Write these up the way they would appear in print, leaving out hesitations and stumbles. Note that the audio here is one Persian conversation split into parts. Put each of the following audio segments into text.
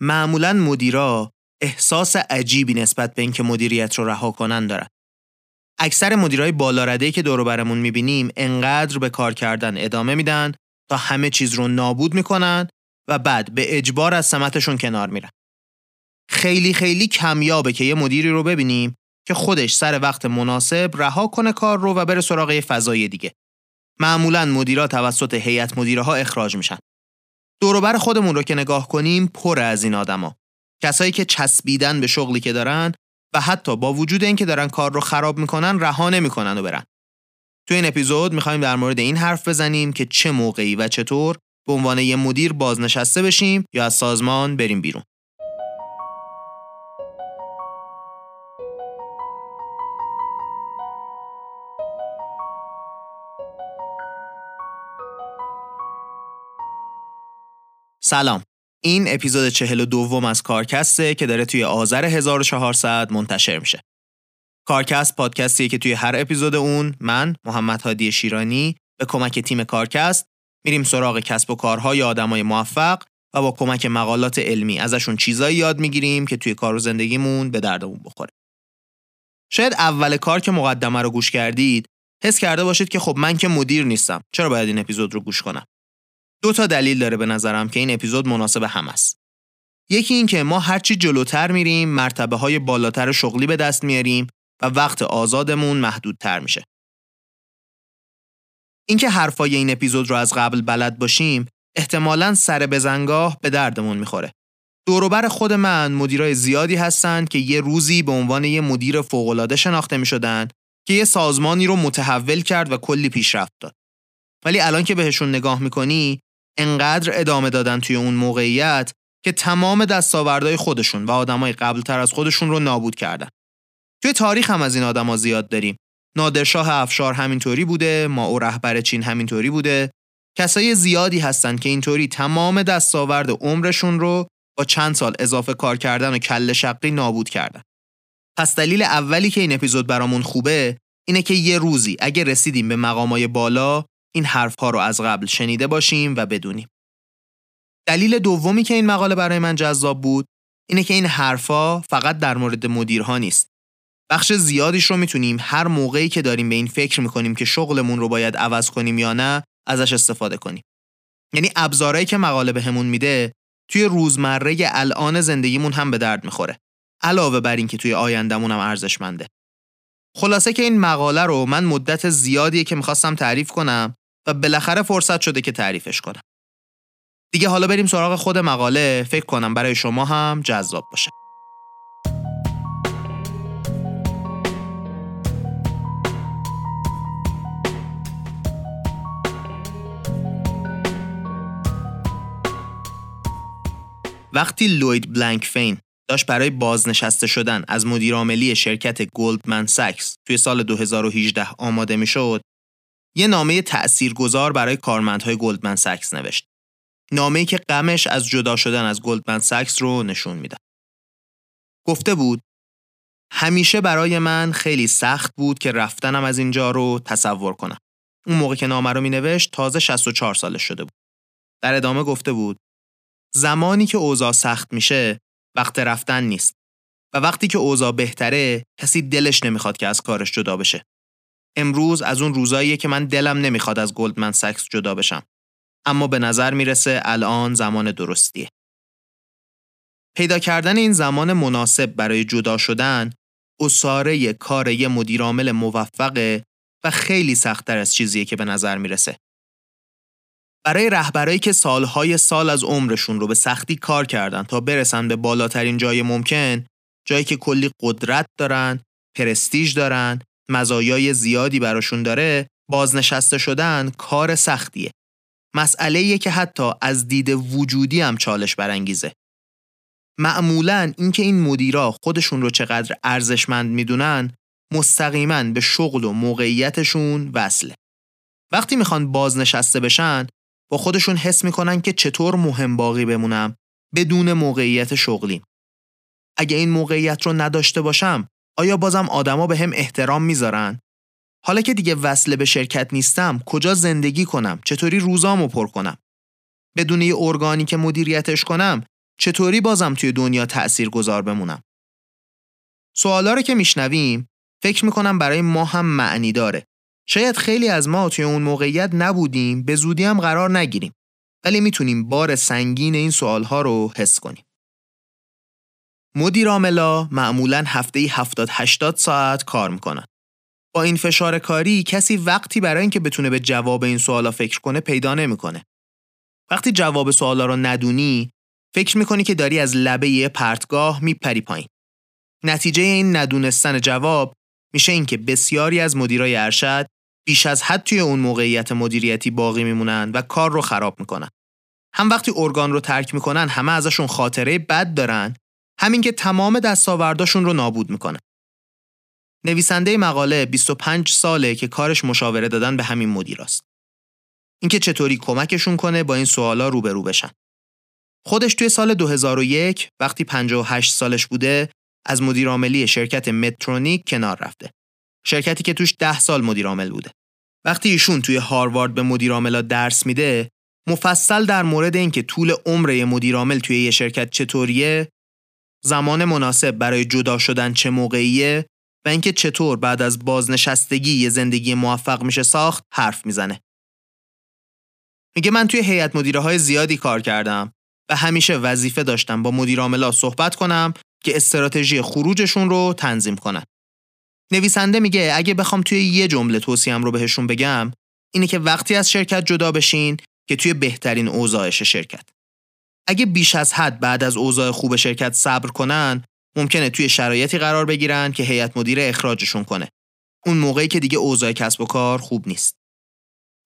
معمولاً مدیرا احساس عجیبی نسبت به اینکه مدیریت رو رها کنن دارن. اکثر مدیرای بالارده که دور و برمون می‌بینیم انقدر به کار کردن ادامه میدن تا همه چیز رو نابود میکنن و بعد به اجبار از سمتشون کنار میرن. خیلی کمیابه که یه مدیری رو ببینیم که خودش سر وقت مناسب رها کنه کار رو و بره سراغ یه فضای دیگه. معمولاً مدیرا توسط هیئت مدیرها اخراج میشن. دور و بر خودمون رو که نگاه کنیم پر از این آدما. کسایی که چسبیدن به شغلی که دارن و حتی با وجود اینکه دارن کار رو خراب میکنن رها نمیکنن و برن. تو این اپیزود میخوایم در مورد این حرف بزنیم که چه موقعی و چطور به عنوان یه مدیر بازنشسته بشیم یا از سازمان بریم بیرون. سلام. این اپیزود 42 از کارکسته که داره توی آذر 1400 منتشر میشه. کارکست پادکستیه که توی هر اپیزود اون من محمد هادی شیرانی به کمک تیم کارکست میریم سراغ کسب و کارهای آدمای موفق و با کمک مقالات علمی ازشون چیزایی یاد میگیریم که توی کار و زندگیمون به دردمون بخوره. شاید اول کار که مقدمه رو گوش کردید حس کرده باشید که خب من که مدیر نیستم، چرا باید این اپیزود رو گوش کنم؟ دو تا دلیل داره به نظرم که این اپیزود مناسب هم است. یکی این که ما هرچی جلوتر میریم مرتبه‌های بالاتر شغلی به دست میاریم و وقت آزادمون محدودتر میشه. اینکه حرفای این اپیزود رو از قبل بلد باشیم احتمالاً سر بزنگاه به دردمون میخوره. دور و بر خود من مدیرای زیادی هستن که یه روزی به عنوان یه مدیر فوق‌العاده شناخته میشدن که یه سازمانی رو متحول کرد و کلی پیشرفت داد. ولی الان که بهشون نگاه میکنی انقدر ادامه دادن توی اون موقعیت که تمام دستاوردهای خودشون و آدمای قبلتر از خودشون رو نابود کردن. توی تاریخ هم از این آدما زیاد داریم. نادر شاه افشار همینطوری بوده، مائو رهبر چین همینطوری بوده. کسای زیادی هستن که اینطوری تمام دستاورد عمرشون رو با چند سال اضافه کار کردن و کله شقی نابود کردن. پس دلیل اولی که این اپیزود برامون خوبه اینه که یه روزی اگه رسیدیم به مقامای بالا این حرف‌ها رو از قبل شنیده باشیم و بدونیم. دلیل دومی که این مقاله برای من جذاب بود اینه که این حرف‌ها فقط در مورد مدیرها نیست. بخش زیادیش رو میتونیم هر موقعی که داریم به این فکر میکنیم که شغلمون رو باید عوض کنیم یا نه ازش استفاده کنیم. یعنی ابزارهایی که مقاله بهمون میده توی روزمره الان زندگیمون هم به درد میخوره، علاوه بر این که توی آیندمون هم ارزشمنده. خلاصه که این مقاله رو من مدت زیادیه که میخواستم تعریف کنم و بالاخره فرصت شده که تعریفش کنم. دیگه حالا بریم سراغ خود مقاله، فکر کنم برای شما هم جذاب باشه. وقتی لوید بلانکفین داشت برای بازنشسته شدن از مدیرعاملی شرکت گلدمن ساکس توی سال 2018 آماده میشد، یه نامه تأثیرگذار برای کارمندهای گلدمن ساکس نوشت. نامه‌ای که غمش از جدا شدن از گلدمن ساکس رو نشون میده. گفته بود همیشه برای من خیلی سخت بود که رفتنم از اینجا رو تصور کنم. اون موقع که نامه رو مینوشت تازه 64 سالش شده بود. در ادامه گفته بود زمانی که اوضاع سخت میشه وقت رفتن نیست و وقتی که اوضاع بهتره کسی دلش نمیخواد که از کارش جدا بشه. امروز از اون روزاییه که من دلم نمیخواد از گلدمن ساکس جدا بشم، اما به نظر میرسه الان زمان درستیه. پیدا کردن این زمان مناسب برای جدا شدن عصاره کار یه مدیرعامل موفقه و خیلی سخت‌تر از چیزیه که به نظر میرسه. برای رهبرایی که سالهای سال از عمرشون رو به سختی کار کردن تا برسن به بالاترین جای ممکن، جایی که کلی قدرت دارن، پرستیژ دارن، مزایای زیادی براشون داره، بازنشسته شدن کار سختیه. مسئله‌ایه که حتی از دید وجودی هم چالش برانگیزه. معمولاً اینکه این مدیرا خودشون رو چقدر ارزشمند میدونن، مستقیماً به شغل و موقعیتشون وصله. وقتی میخوان بازنشسته بشن، با خودشون حس میکنن که چطور مهم باقی بمونم بدون موقعیت شغلیم. اگه این موقعیت رو نداشته باشم آیا بازم آدما به هم احترام میذارن؟ حالا که دیگه وصل به شرکت نیستم کجا زندگی کنم؟ چطوری روزامو پر کنم؟ بدون یه ارگانی که مدیریتش کنم چطوری بازم توی دنیا تاثیرگذار بمونم؟ سوالا رو که میشنویم فکر میکنم برای ما هم معنی داره. شاید خیلی از ما توی اون موقعیت نبودیم، به زودی هم قرار نگیریم، ولی میتونیم بار سنگین این سوالها رو حس کنیم. مدیر عاملا معمولاً هفته‌ای 70-80 ساعت کار میکنن. با این فشار کاری کسی وقتی برای اینکه بتونه به جواب این سوالا فکر کنه پیدا نمیکنه. وقتی جواب سوالا رو ندونی، فکر میکنی که داری از لبه یه پرتگاه میپری پایین. نتیجه این ندونستن جواب میشه اینکه بسیاری از مدیرای ارشد بیش از حد توی اون موقعیت مدیریتی باقی میمونن و کار رو خراب میکنن. هم وقتی ارگان رو ترک میکنن همه ازشون خاطره بد دارن، همین که تمام دستاورداشون رو نابود میکنه. نویسنده مقاله 25 ساله که کارش مشاوره دادن به همین مدیراست. اینکه چطوری کمکشون کنه با این سوالا روبرو بشن. خودش توی سال 2001 وقتی 58 سالش بوده از مدیرعاملی شرکت مترونیک کنار رفته. شرکتی که توش 10 سال مدیرعامل بوده. وقتی ایشون توی هاروارد به مدیرعاملا درس میده، مفصل در مورد اینکه طول عمر مدیرعامل توی یه شرکت چطوریه، زمان مناسب برای جدا شدن چه موقعیه و اینکه چطور بعد از بازنشستگی یه زندگی موفق میشه ساخت حرف میزنه. میگه من توی هیئت مدیرهای زیادی کار کردم و همیشه وظیفه داشتم با مدیرعاملا صحبت کنم که استراتژی خروجشون رو تنظیم کنن. نویسنده میگه اگه بخوام توی یه جمله توصیه‌ام رو بهشون بگم اینه که وقتی از شرکت جدا بشین که توی بهترین اوضاعش شرکت. اگه بیش از حد بعد از اوضاع خوب شرکت صبر کنن، ممکنه توی شرایطی قرار بگیرن که هیئت مدیره اخراجشون کنه. اون موقعی که دیگه اوضاع کسب و کار خوب نیست.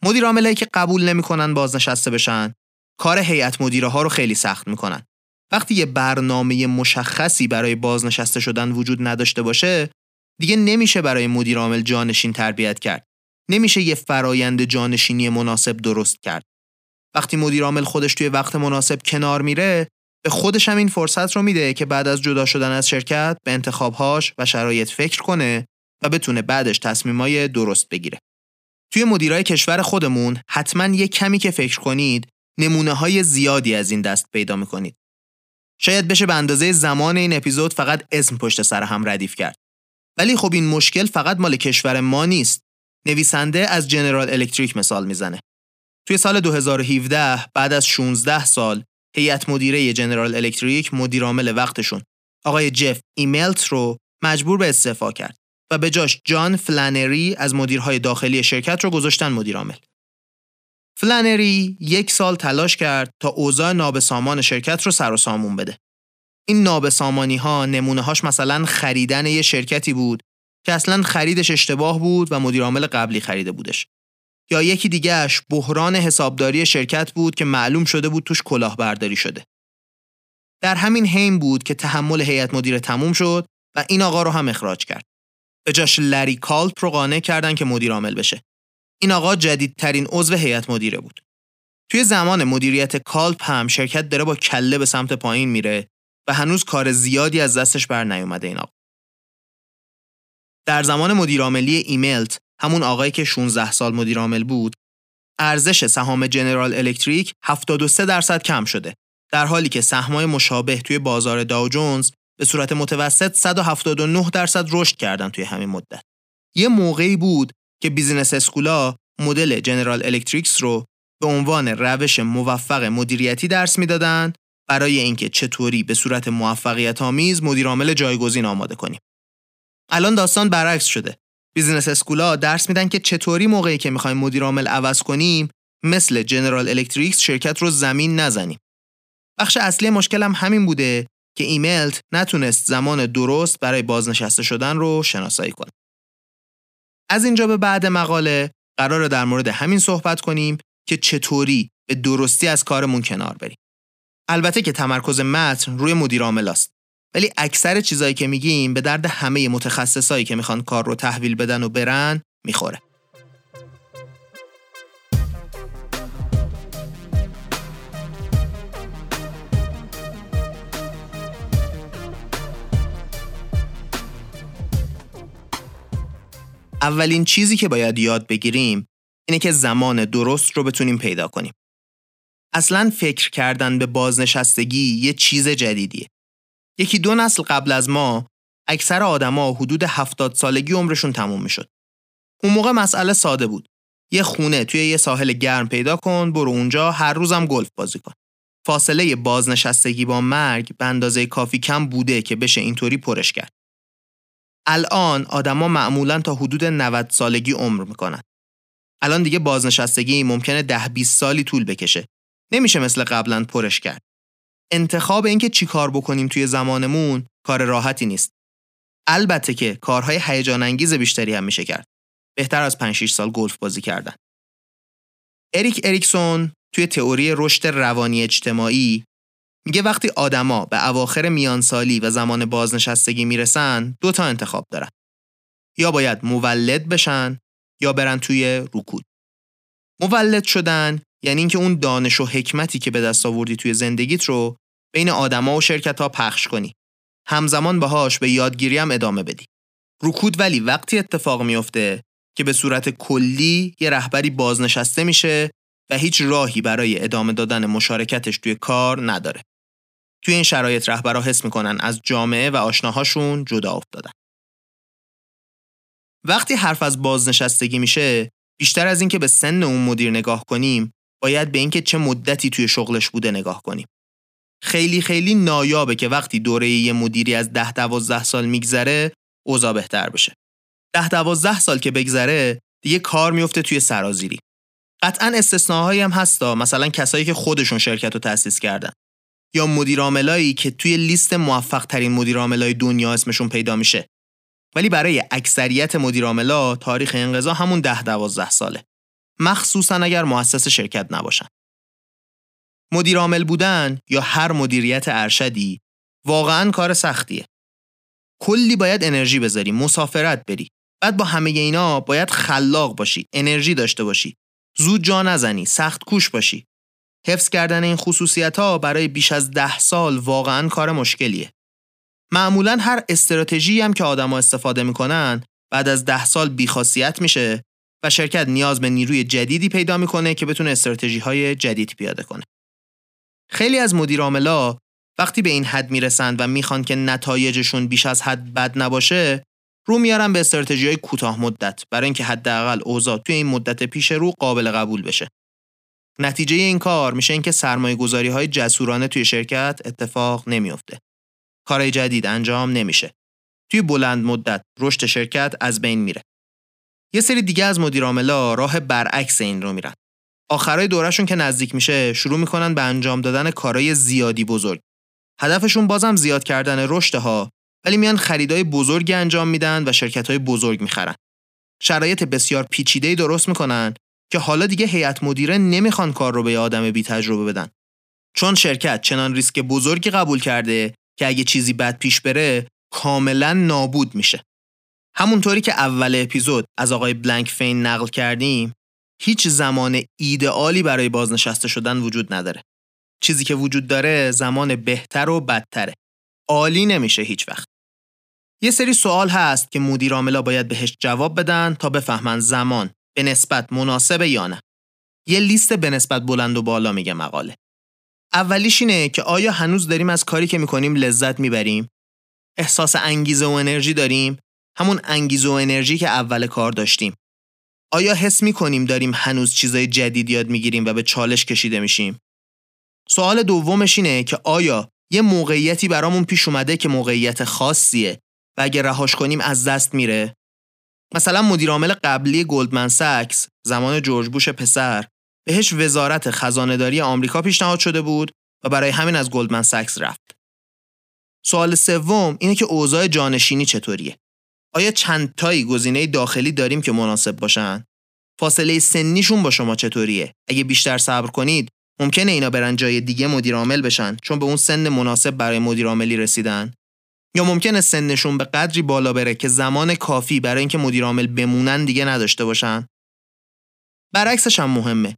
مدیر عاملایی که قبول نمی‌کنن بازنشسته بشن، کار هیئت مدیره‌ها رو خیلی سخت می‌کنن. وقتی یه برنامه مشخصی برای بازنشسته شدن وجود نداشته باشه، دیگه نمیشه برای مدیر عامل جانشین تربیت کرد. نمیشه یه فرایند جانشینی مناسب درست کرد. وقتی مدیر عامل خودش توی وقت مناسب کنار میره، به خودش هم این فرصت رو میده که بعد از جدا شدن از شرکت به انتخابهاش و شرایط فکر کنه و بتونه بعدش تصمیمای درست بگیره. توی مدیرای کشور خودمون حتما یه کمی که فکر کنید، نمونه‌های زیادی از این دست پیدا می‌کنید. شاید بشه به اندازه زمان این اپیزود فقط اسم پشت سر هم ردیف کرد. ولی خب این مشکل فقط مال کشور ما نیست. نویسنده از جنرال الکتریک مثال میزنه. توی سال 2017 بعد از 16 سال هیئت مدیره جنرال الکتریک مدیرعامل وقتشون آقای جف ایملت رو مجبور به استعفا کرد و به جاش جان فلنری از مدیرهای داخلی شرکت رو گذاشتن مدیرعامل. فلنری 1 سال تلاش کرد تا اوضاع نابسامان شرکت رو سر و سامون بده. این نابسامانی‌ها نمونه‌هاش مثلا خریدن یه شرکتی بود که اصلاً خریدش اشتباه بود و مدیرعامل قبلی خریده بودش. یا یکی دیگه‌اش بحران حسابداری شرکت بود که معلوم شده بود توش کلاهبرداری شده. در همین حین بود که تحمل هیئت مدیره تموم شد و این آقا رو هم اخراج کرد. به جاش لری کالپ رو قانع کردن که مدیر عامل بشه. این آقا جدیدترین عضو هیئت مدیره بود. توی زمان مدیریت کالپ هم شرکت داره با کله به سمت پایین میره و هنوز کار زیادی از دستش بر نیومده این آقا. در زمان مدیرعاملی ایملت، همون آقایی که 16 سال مدیرعامل بود، ارزش سهام جنرال الکتریک 73% کم شده، در حالی که سهم‌های مشابه توی بازار داو جونز به صورت متوسط 179% رشد کردن توی همین مدت. یه موقعی بود که بیزینس اسکولا مدل جنرال الکتریکس رو به عنوان روش موفق مدیریتی درس میدادن برای اینکه چطوری به صورت موفقیت‌آمیز مدیرعامل جایگزین آماده کنیم. الان داستان برعکس شده. بیزینس اسکولا درس میدن که چطوری موقعی که میخوایم مدیر عامل عوض کنیم مثل جنرال الکتریکس شرکت رو زمین نزنیم. بخش اصلی مشکل هم همین بوده که ایملت نتونست زمان درست برای بازنشسته شدن رو شناسایی کنه. از اینجا به بعد مقاله قراره در مورد همین صحبت کنیم که چطوری به درستی از کارمون کنار بریم. البته که تمرکز متن روی مدیر عاملاست، ولی اکثر چیزایی که میگیم به درد همه متخصصایی که میخوان کار رو تحویل بدن و برن میخوره. اولین چیزی که باید یاد بگیریم اینه که زمان درست رو بتونیم پیدا کنیم. اصلاً فکر کردن به بازنشستگی یه چیز جدیدیه. یکی دو نسل قبل از ما اکثر آدما حدود 70 سالگی عمرشون تموم میشد. اون موقع مسئله ساده بود. یه خونه توی یه ساحل گرم پیدا کن، برو اونجا هر روزم گلف بازی کن. فاصله بازنشستگی با مرگ به اندازه کافی کم بوده که بشه اینطوری پرش کرد. الان آدما معمولاً تا حدود 90 سالگی عمر میکنن. الان دیگه بازنشستگی ممکنه 10-20 سالی طول بکشه. نمیشه مثل قبلاً پرش کرد. انتخاب اینکه چیکار بکنیم توی زمانمون کار راحتی نیست. البته که کارهای هیجان انگیز بیشتری هم میشه کرد. بهتر از 5-6 سال گلف بازی کردن. اریک اریکسون توی تئوری رشد روانی اجتماعی میگه وقتی آدما به اواخر میانسالی و زمان بازنشستگی میرسن، 2 تا انتخاب دارن. یا باید مولد بشن یا برن توی رکود. مولد شدن یعنی اینکه اون دانش و حکمتی که به دست آوردی توی زندگیت رو بین آدما و شرکت‌ها پخش کنی. همزمان باهاش به یادگیری هم ادامه بدی. رکود ولی وقتی اتفاق میفته که به صورت کلی یه رهبری بازنشسته میشه و هیچ راهی برای ادامه دادن مشارکتش توی کار نداره. توی این شرایط رهبرها حس میکنن از جامعه و آشناهاشون جدا افتادن. وقتی حرف از بازنشستگی میشه، بیشتر از اینکه به سن اون مدیر نگاه کنیم، باید به اینکه چه مدتی توی شغلش بوده نگاه کنیم. خیلی نایابه که وقتی دوره یه مدیری از 10-12 سال میگذره، اوضاع بهتر بشه. 10-12 سال که بگذره، دیگه کار میفته توی سرازیری. قطعاً استثناهایی هم هستا، مثلا کسایی که خودشون شرکت رو تأسیس کردن یا مدیرعاملایی که توی لیست موفق‌ترین مدیرعاملای دنیا اسمشون پیدا میشه. ولی برای اکثریت مدیرعاملا تاریخ انقضا همون 10-12 ساله. مخصوصاً اگر مؤسس شرکت نباشن. مدیرعامل بودن یا هر مدیریت ارشدی واقعاً کار سختیه. کلی باید انرژی بذاری، مسافرت بری. بعد با همه اینا باید خلاق باشی، انرژی داشته باشی. زود جا نزنی، سخت کوش باشی. حفظ کردن این خصوصیت‌ها برای بیش از 10 سال واقعاً کار مشکلیه. معمولاً هر استراتژی هم که آدم‌ها استفاده می‌کنن بعد از 10 سال بی‌خاصیت میشه و شرکت نیاز به نیروی جدیدی پیدا می‌کنه که بتونه استراتژی‌های جدید پیاده کنه. خیلی از مدیرعاملا وقتی به این حد میرسن و میخوان که نتایجشون بیش از حد بد نباشه، رو میارن به استراتژی‌های کوتاه مدت برای اینکه حداقل اوضاع توی این مدت پیش رو قابل قبول بشه. نتیجه این کار میشه اینکه سرمایه‌گذاری‌های جسورانه توی شرکت اتفاق نمیفته. کارهای جدید انجام نمیشه. توی بلند مدت رشد شرکت از بین میره. یه سری دیگه از مدیرعاملا راه برعکس این رو میرن. آخرای دوره‌شون که نزدیک میشه، شروع میکنن به انجام دادن کارهای زیادی بزرگ. هدفشون بازم زیاد کردن رشدها، ولی میان خریدای بزرگی انجام میدن و شرکت‌های بزرگ میخرن. شرایط بسیار پیچیده‌ای درست میکنن که حالا دیگه هیئت مدیره نمیخوان کار رو به آدم بی تجربه بدن. چون شرکت چنان ریسک بزرگی قبول کرده که اگه چیزی بد پیش بره، کاملا نابود میشه. همونطوری که اول اپیزود از آقای بلانکفین نقل کردیم، هیچ زمان ایدئالی برای بازنشسته شدن وجود نداره. چیزی که وجود داره زمان بهتر و بدتره. عالی نمیشه هیچ وقت. یه سری سوال هست که مدیرعاملا باید بهش جواب بدن تا بفهمن زمان به نسبت مناسبه یا نه. یه لیست به نسبت بلند و بالا میگه مقاله. اولیش اینه که آیا هنوز داریم از کاری که میکنیم لذت میبریم؟ احساس انگیزه و انرژی داریم؟ همون انگیزه و انرژی که اول کار داشتیم. آیا حس میکنیم داریم هنوز چیزای جدید یاد میگیریم و به چالش کشیده میشیم؟ سوال دومش اینه که آیا یه موقعیتی برامون پیش اومده که موقعیت خاصیه و اگه رهاش کنیم از دست میره؟ مثلا مدیرعامل قبلی گلدمن ساکس زمان جورج بوش پسر بهش وزارت خزانه‌داری آمریکا پیشنهاد شده بود و برای همین از گلدمن ساکس رفت. سوال سوم اینه که اوضاع جانشینی چطوریه؟ آیا چند تایی گزینه داخلی داریم که مناسب باشن؟ فاصله سنیشون با شما چطوریه؟ اگه بیشتر صبر کنید ممکنه اینا برن جای دیگه مدیرعامل بشن چون به اون سن مناسب برای مدیرعاملی رسیدن، یا ممکنه سنشون به قدری بالا بره که زمان کافی برای اینکه مدیرعامل بمونن دیگه نداشته باشن. برعکسش هم مهمه.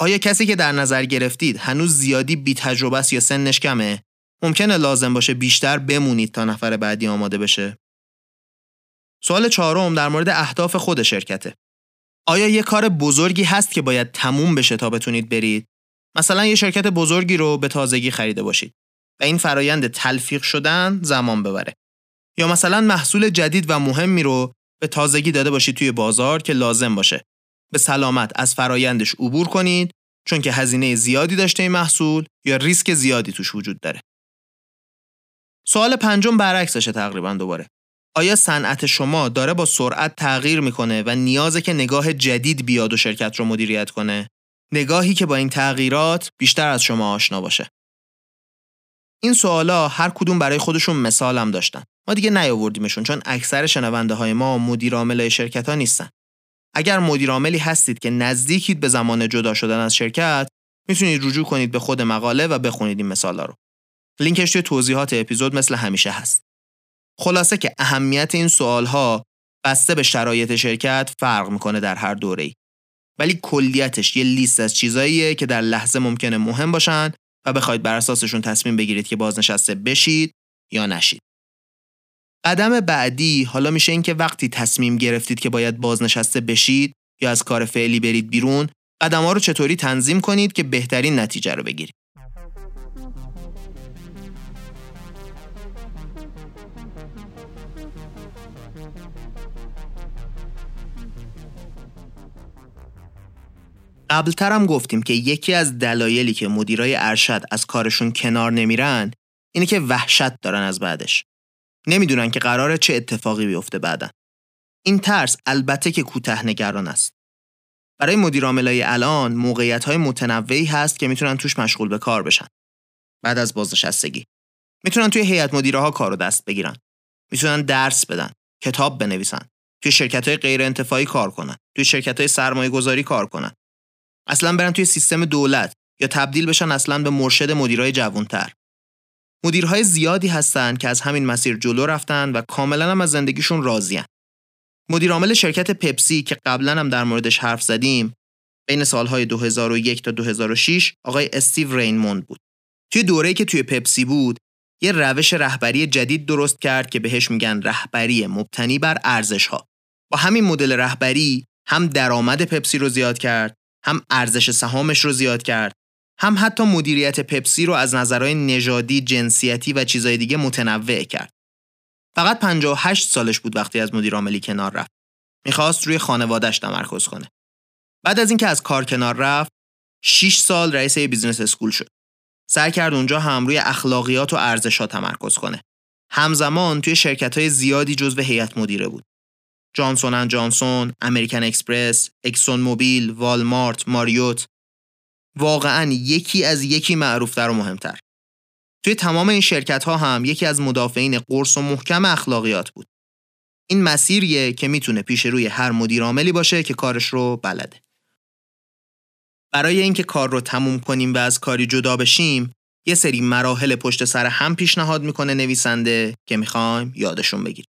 آیا کسی که در نظر گرفتید هنوز زیادی بی تجربه است یا سنش کمه؟ ممکنه لازم باشه بیشتر بمونید تا نفر بعدی آماده بشه. سوال چهارم در مورد اهداف خود شرکته. آیا یه کار بزرگی هست که باید تموم بشه تا بتونید برید؟ مثلا یه شرکت بزرگی رو به تازگی خریده باشید و این فرایند تلفیق شدن زمان ببره. یا مثلا محصول جدید و مهمی رو به تازگی داده باشید توی بازار که لازم باشه به سلامت از فرایندش عبور کنید چون که هزینه زیادی داشته این محصول یا ریسک زیادی توش وجود داره. سوال پنجم برعکسشه تقریبا دوباره. آیا صنعت شما داره با سرعت تغییر میکنه و نیازه که نگاه جدید بیاد و شرکت رو مدیریت کنه؟ نگاهی که با این تغییرات بیشتر از شما آشنا باشه. این سوالا هر کدوم برای خودشون مثال هم داشتن. ما دیگه نیاوردیمشون چون اکثر شنونده های ما مدیر عامل شرکت ها نیستن. اگر مدیر عاملی هستید که نزدیکید به زمان جدا شدن از شرکت، میتونید رجوع کنید به خود مقاله و بخونید این مثالا رو. لینکش توی توضیحات اپیزود مثل همیشه هست. خلاصه که اهمیت این سوالها بسته به شرایط شرکت فرق میکنه در هر دوره‌ای. ولی کلیتش یه لیست از چیزاییه که در لحظه ممکنه مهم باشن و بخواید بر اساسشون تصمیم بگیرید که بازنشسته بشید یا نشید. قدم بعدی حالا میشه این که وقتی تصمیم گرفتید که باید بازنشسته بشید یا از کار فعلی برید بیرون، قدم‌ها رو چطوری تنظیم کنید که بهترین نتیجه رو بگیرید. قبلتر هم گفتیم که یکی از دلایلی که مدیرای ارشد از کارشون کنار نمیرن اینه که وحشت دارن از بعدش. نمیدونن که قراره چه اتفاقی بیفته بعدن. این ترس البته که کوتاه‌نگران است. برای مدیر عاملای الان موقعیت‌های متنوعی هست که میتونن توش مشغول به کار بشن. بعد از بازنشستگی میتونن توی هیئت مدیرها کارو دست بگیرن. میتونن درس بدن، کتاب بنویسن، توی شرکت‌های غیر انتفاعی کار کنن، توی شرکت‌های سرمایه‌گذاری کار کنن. اصلا برن توی سیستم دولت یا تبدیل بشن اصلا به مرشد مدیرای جوانتر. مدیرهای زیادی هستن که از همین مسیر جلو رفتن و کاملا هم از زندگیشون راضین. مدیر عامل شرکت پپسی که قبلا هم در موردش حرف زدیم، بین سالهای 2001 تا 2006 آقای استیو رینموند بود. توی دوره‌ای که توی پپسی بود، یه روش رهبری جدید درست کرد که بهش میگن رهبری مبتنی بر ارزش‌ها. با همین مدل رهبری هم درآمد پپسی رو زیاد کرد، هم ارزش سهامش رو زیاد کرد، هم حتی مدیریت پپسی رو از نظرهای نژادی، جنسیتی و چیزای دیگه متنوع کرد. فقط 58 سالش بود وقتی از مدیر عاملی کنار رفت. میخواست روی خانواده‌اش تمرکز کنه. بعد از اینکه از کار کنار رفت، 6 سال رئیس بیزینس اسکول شد. سعی کرد اونجا هم روی اخلاقیات و ارزش‌ها تمرکز کنه. همزمان توی شرکت‌های زیادی جزو هیئت مدیره بود. جانسون اند جانسون، امریکن اکسپرس، اکسون موبیل، والمارت، ماریوت. واقعاً یکی از یکی معروفتر و مهمتر. توی تمام این شرکت‌ها هم یکی از مدافعین قرص و محکم اخلاقیات بود. این مسیریه که میتونه پیش روی هر مدیر عاملی باشه که کارش رو بلده. برای اینکه کار رو تموم کنیم و از کاری جدا بشیم، یه سری مراحل پشت سر هم پیشنهاد میکنه نویسنده که میخوایم یادشون بگیریم.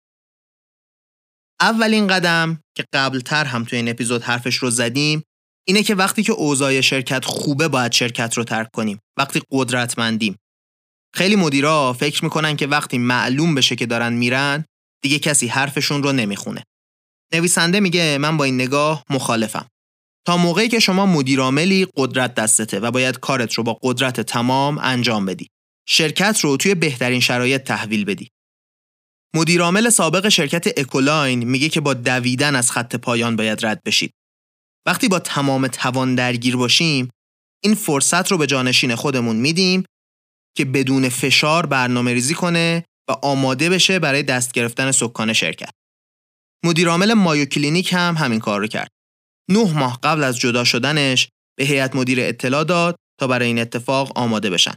اولین قدم که قبلتر هم توی این اپیزود حرفش رو زدیم، اینه که وقتی که اوضاع شرکت خوبه باید شرکت رو ترک کنیم. وقتی قدرتمندیم. خیلی مدیرا فکر میکنن که وقتی معلوم بشه که دارن میرن، دیگه کسی حرفشون رو نمیخونه. نویسنده میگه من با این نگاه مخالفم. تا موقعی که شما مدیر عاملی، قدرت دستته و باید کارت رو با قدرت تمام انجام بدی. شرکت رو توی بهترین شرایط تحویل بدی. مدیر عامل سابق شرکت اکولاین میگه که با دویدن از خط پایان باید رد بشید. وقتی با تمام توان درگیر باشیم، این فرصت رو به جانشین خودمون میدیم که بدون فشار برنامه‌ریزی کنه و آماده بشه برای دست گرفتن سکان شرکت. مدیر عامل مایو کلینیک هم همین کار رو کرد. 9 ماه قبل از جدا شدنش به هیئت مدیره اطلاع داد تا برای این اتفاق آماده بشن.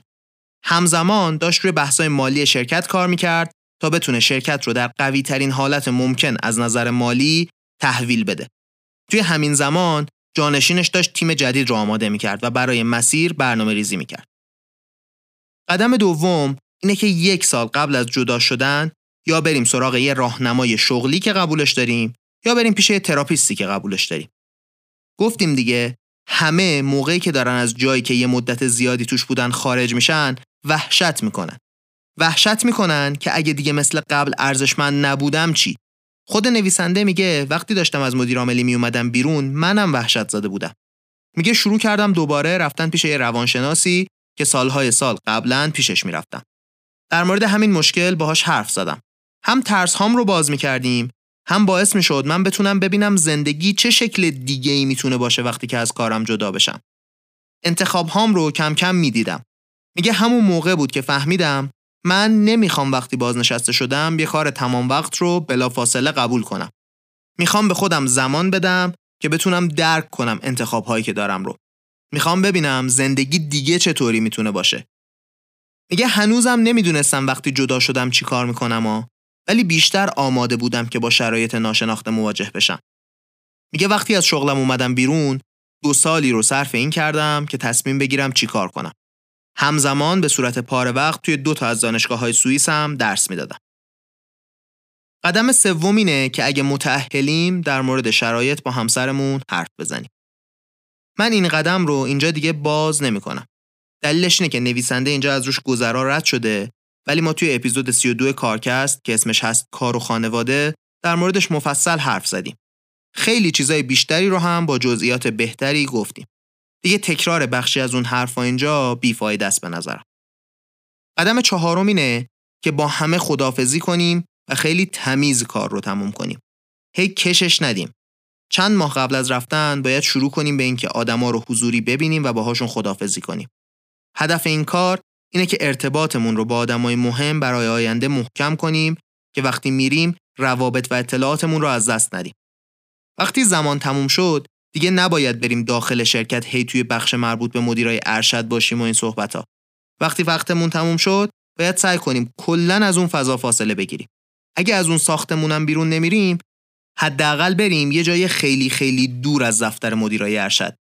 همزمان داشت روی بحث‌های مالی شرکت کار میکرد تا بتونه شرکت رو در قوی ترین حالت ممکن از نظر مالی تحویل بده. توی همین زمان جانشینش داشت تیم جدید رو آماده میکرد و برای مسیر برنامه‌ریزی میکرد. قدم دوم اینه که 1 سال قبل از جدا شدن یا بریم سراغ یه راهنمای شغلی که قبولش داریم یا بریم پیش یه تراپیستی که قبولش داریم. گفتیم دیگه همه موقعی که دارن از جایی که یه مدت زیادی توش بودن خارج میشن، وحشت میکنن که اگه دیگه مثل قبل ارزشمند نبودم چی؟ خود نویسنده میگه وقتی داشتم از مدیر عاملی میومدم بیرون، منم وحشت زده بودم. میگه شروع کردم دوباره رفتن پیش یه روانشناسی که سالهای سال قبلا پیشش میرفتم. در مورد همین مشکل باهاش حرف زدم. هم ترس هام رو باز میکردیم، هم باعث میشد من بتونم ببینم زندگی چه شکل دیگه‌ای میتونه باشه وقتی که از کارم جدا بشم. انتخاب هام رو کم کم میدیدم. میگه همون موقع بود که فهمیدم من نمیخوام وقتی بازنشسته شدم یه کار تمام وقت رو بلافاصله قبول کنم. میخوام به خودم زمان بدم که بتونم درک کنم انتخاب‌هایی که دارم رو. میخوام ببینم زندگی دیگه چطوری میتونه باشه. میگه هنوزم نمیدونستم وقتی جدا شدم چی کار میکنم ولی بیشتر آماده بودم که با شرایط ناشناخته مواجه بشم. میگه وقتی از شغلم اومدم بیرون 2 سالی رو صرف این کردم که تصمیم بگیرم چی کار کنم. همزمان به صورت پاره وقت توی 2 تا از دانشگاه‌های سوئیس هم درس میدادم. قدم سوم اینه که اگه متأهلیم در مورد شرایط با همسرمون حرف بزنیم. من این قدم رو اینجا دیگه باز نمی‌کنم. دلیلش اینه که نویسنده اینجا از روش گذرا رد شده، ولی ما توی اپیزود 32 کارکست که اسمش هست کار و خانواده در موردش مفصل حرف زدیم. خیلی چیزای بیشتری رو هم با جزئیات بهتری گفتیم. دیگه تکرار بخشی از اون حرفا اینجا بیفایده است به نظرم. قدم 4 اینه که با همه خداحافظی کنیم و خیلی تمیز کار رو تموم کنیم. هی کشش ندیم. چند ماه قبل از رفتن باید شروع کنیم به اینکه آدما رو حضوری ببینیم و باهاشون خداحافظی کنیم. هدف این کار اینه که ارتباطمون رو با آدمای مهم برای آینده محکم کنیم که وقتی میریم روابط و اطلاعاتمون رو از دست ندیم. وقتی زمان تموم شد دیگه نباید بریم داخل شرکت هی توی بخش مربوط به مدیرای ارشد باشیم و این صحبت‌ها. وقتی وقتمون تموم شد باید سعی کنیم کلاً از اون فضا فاصله بگیریم. اگه از اون ساختمونم بیرون نمیریم حداقل بریم یه جای خیلی خیلی دور از دفتر مدیرای ارشد.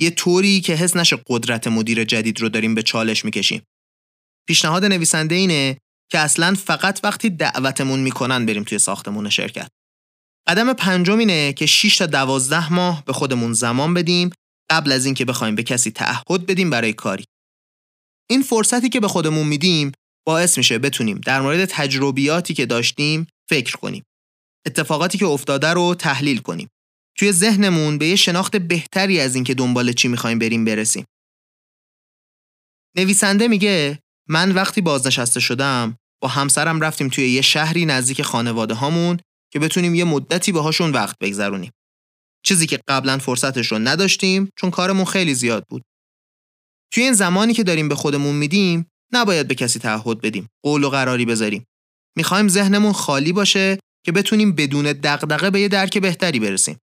یه طوری که حس نشه قدرت مدیر جدید رو داریم به چالش میکشیم. پیشنهاد نویسنده اینه که اصلاً فقط وقتی دعوتمون میکنن بریم توی ساختمون شرکت. قدم 5 اینه که 6 تا 12 ماه به خودمون زمان بدیم قبل از اینکه بخوایم به کسی تعهد بدیم برای کاری. این فرصتی که به خودمون میدیم باعث میشه بتونیم در مورد تجربیاتی که داشتیم فکر کنیم. اتفاقاتی که افتاده رو تحلیل کنیم. توی ذهنمون به یه شناخت بهتری از اینکه دنبال چی میخوایم بریم برسیم. نویسنده میگه من وقتی بازنشسته شدم با همسرم رفتیم توی یه شهری نزدیک خانواده هامون که بتونیم یه مدتی باهاشون وقت بگذرونیم. چیزی که قبلا فرصتش رو نداشتیم چون کارمون خیلی زیاد بود. توی این زمانی که داریم به خودمون میدیم نباید به کسی تعهد بدیم، قول و قراری بذاریم. میخوایم ذهنمون خالی باشه که بتونیم بدون دغدغه به یه درک بهتری برسیم.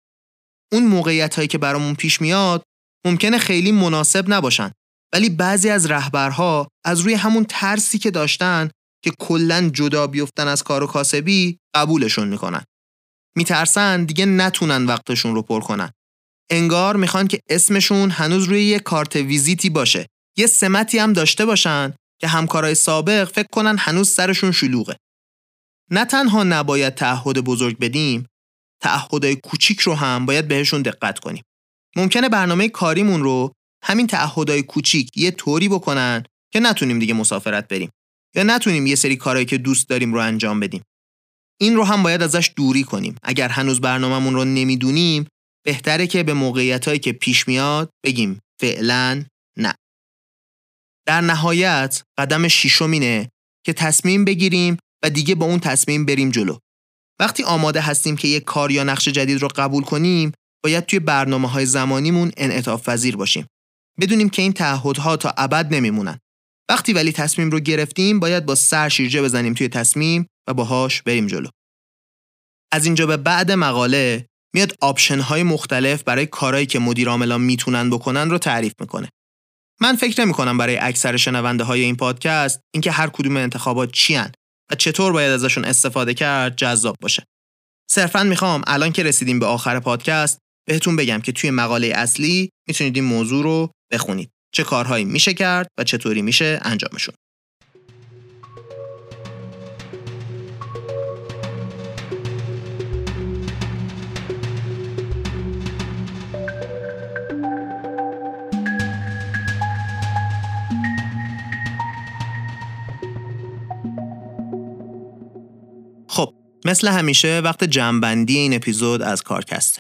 اون موقعیتایی که برامون پیش میاد ممکنه خیلی مناسب نباشن، ولی بعضی از رهبرها از روی همون ترسی که داشتن که کلاً جدا بیفتن از کار و کاسبی قبولشون میکنن. میترسن دیگه نتونن وقتشون رو پر کنن. انگار میخوان که اسمشون هنوز روی یه کارت ویزیتی باشه، یه سمتی هم داشته باشن که همکارای سابق فکر کنن هنوز سرشون شلوغه. نه تنها نباید تعهد بزرگ بدیم، تعهدهای کوچیک رو هم باید بهشون دقت کنیم. ممکنه برنامه کاریمون رو همین تعهدهای کوچیک یه طوری بکنن که نتونیم دیگه مسافرت بریم یا نتونیم یه سری کارهایی که دوست داریم رو انجام بدیم. این رو هم باید ازش دوری کنیم. اگر هنوز برنامه‌مون رو نمیدونیم، بهتره که به موقعیتایی که پیش میاد بگیم فعلاً نه. در نهایت قدم 6 اینه که تصمیم بگیریم و دیگه با اون تصمیم بریم جلو. وقتی آماده هستیم که یک کار یا نقش جدید رو قبول کنیم، باید توی برنامه‌های زمانیمون انعطاف پذیر باشیم. بدونیم که این تعهدها تا ابد نمیمونن. وقتی ولی تصمیم رو گرفتیم، باید با سر شیرجه بزنیم توی تصمیم و باهاش بریم جلو. از اینجا به بعد مقاله میاد آپشن‌های مختلف برای کارهایی که مدیر عاملان میتونن بکنن رو تعریف میکنه. من فکر نمی‌کنم برای اکثر شنونده‌های این پادکست اینکه هر کدوم انتخابات چی ان و چطور باید ازشون استفاده کرد جذاب باشه. صرفاً میخوام الان که رسیدیم به آخر پادکست بهتون بگم که توی مقاله اصلی میتونید این موضوع رو بخونید. چه کارهایی میشه کرد و چطوری میشه انجامشون. مثل همیشه وقت جمع‌بندی این اپیزود از کارکست.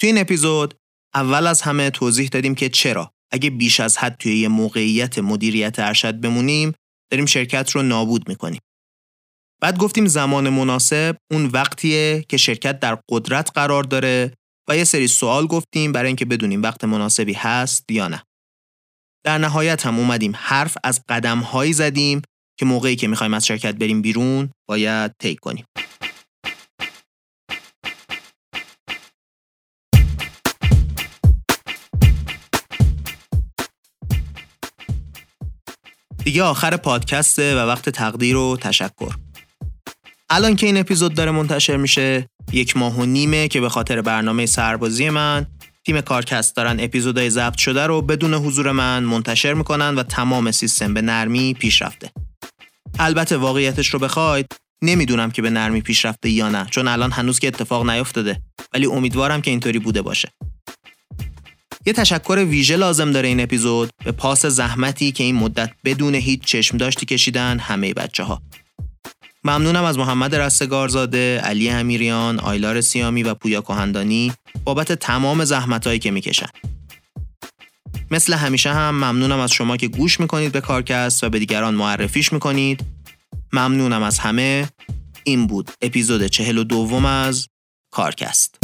توی این اپیزود اول از همه توضیح دادیم که چرا اگه بیش از حد توی یه موقعیت مدیریت ارشد بمونیم داریم شرکت رو نابود میکنیم. بعد گفتیم زمان مناسب اون وقتیه که شرکت در قدرت قرار داره و یه سری سوال گفتیم برای اینکه بدونیم وقت مناسبی هست یا نه. در نهایت هم اومدیم حرف از قدم‌هایی زدیم که موقعی که می‌خوایم از شرکت بریم بیرون باید طی کنیم. دیگه آخر پادکسته و وقت تقدیر و تشکر. الان که این اپیزود داره منتشر میشه 1.5 ماه که به خاطر برنامه سربازی من تیم کارکست دارن اپیزودهای ضبط شده رو بدون حضور من منتشر میکنن و تمام سیستم به نرمی پیش رفته. البته واقعیتش رو بخواید نمیدونم که به نرمی پیش رفته یا نه، چون الان هنوز که اتفاق نیفتاده، ولی امیدوارم که اینطوری بوده باشه. یه تشکر ویژه لازم داره این اپیزود به پاس زحمتی که این مدت بدون هیچ چشم داشتی کشیدن همه بچه‌ها. ممنونم از محمد رستگارزاده، علی امیریان، آیلار سیامی و پویا کهندانی بابت تمام زحمتایی که میکشن. مثل همیشه هم ممنونم از شما که گوش میکنید به کارکست و به دیگران معرفیش میکنید. ممنونم از همه. این بود اپیزود 42 از کارکست.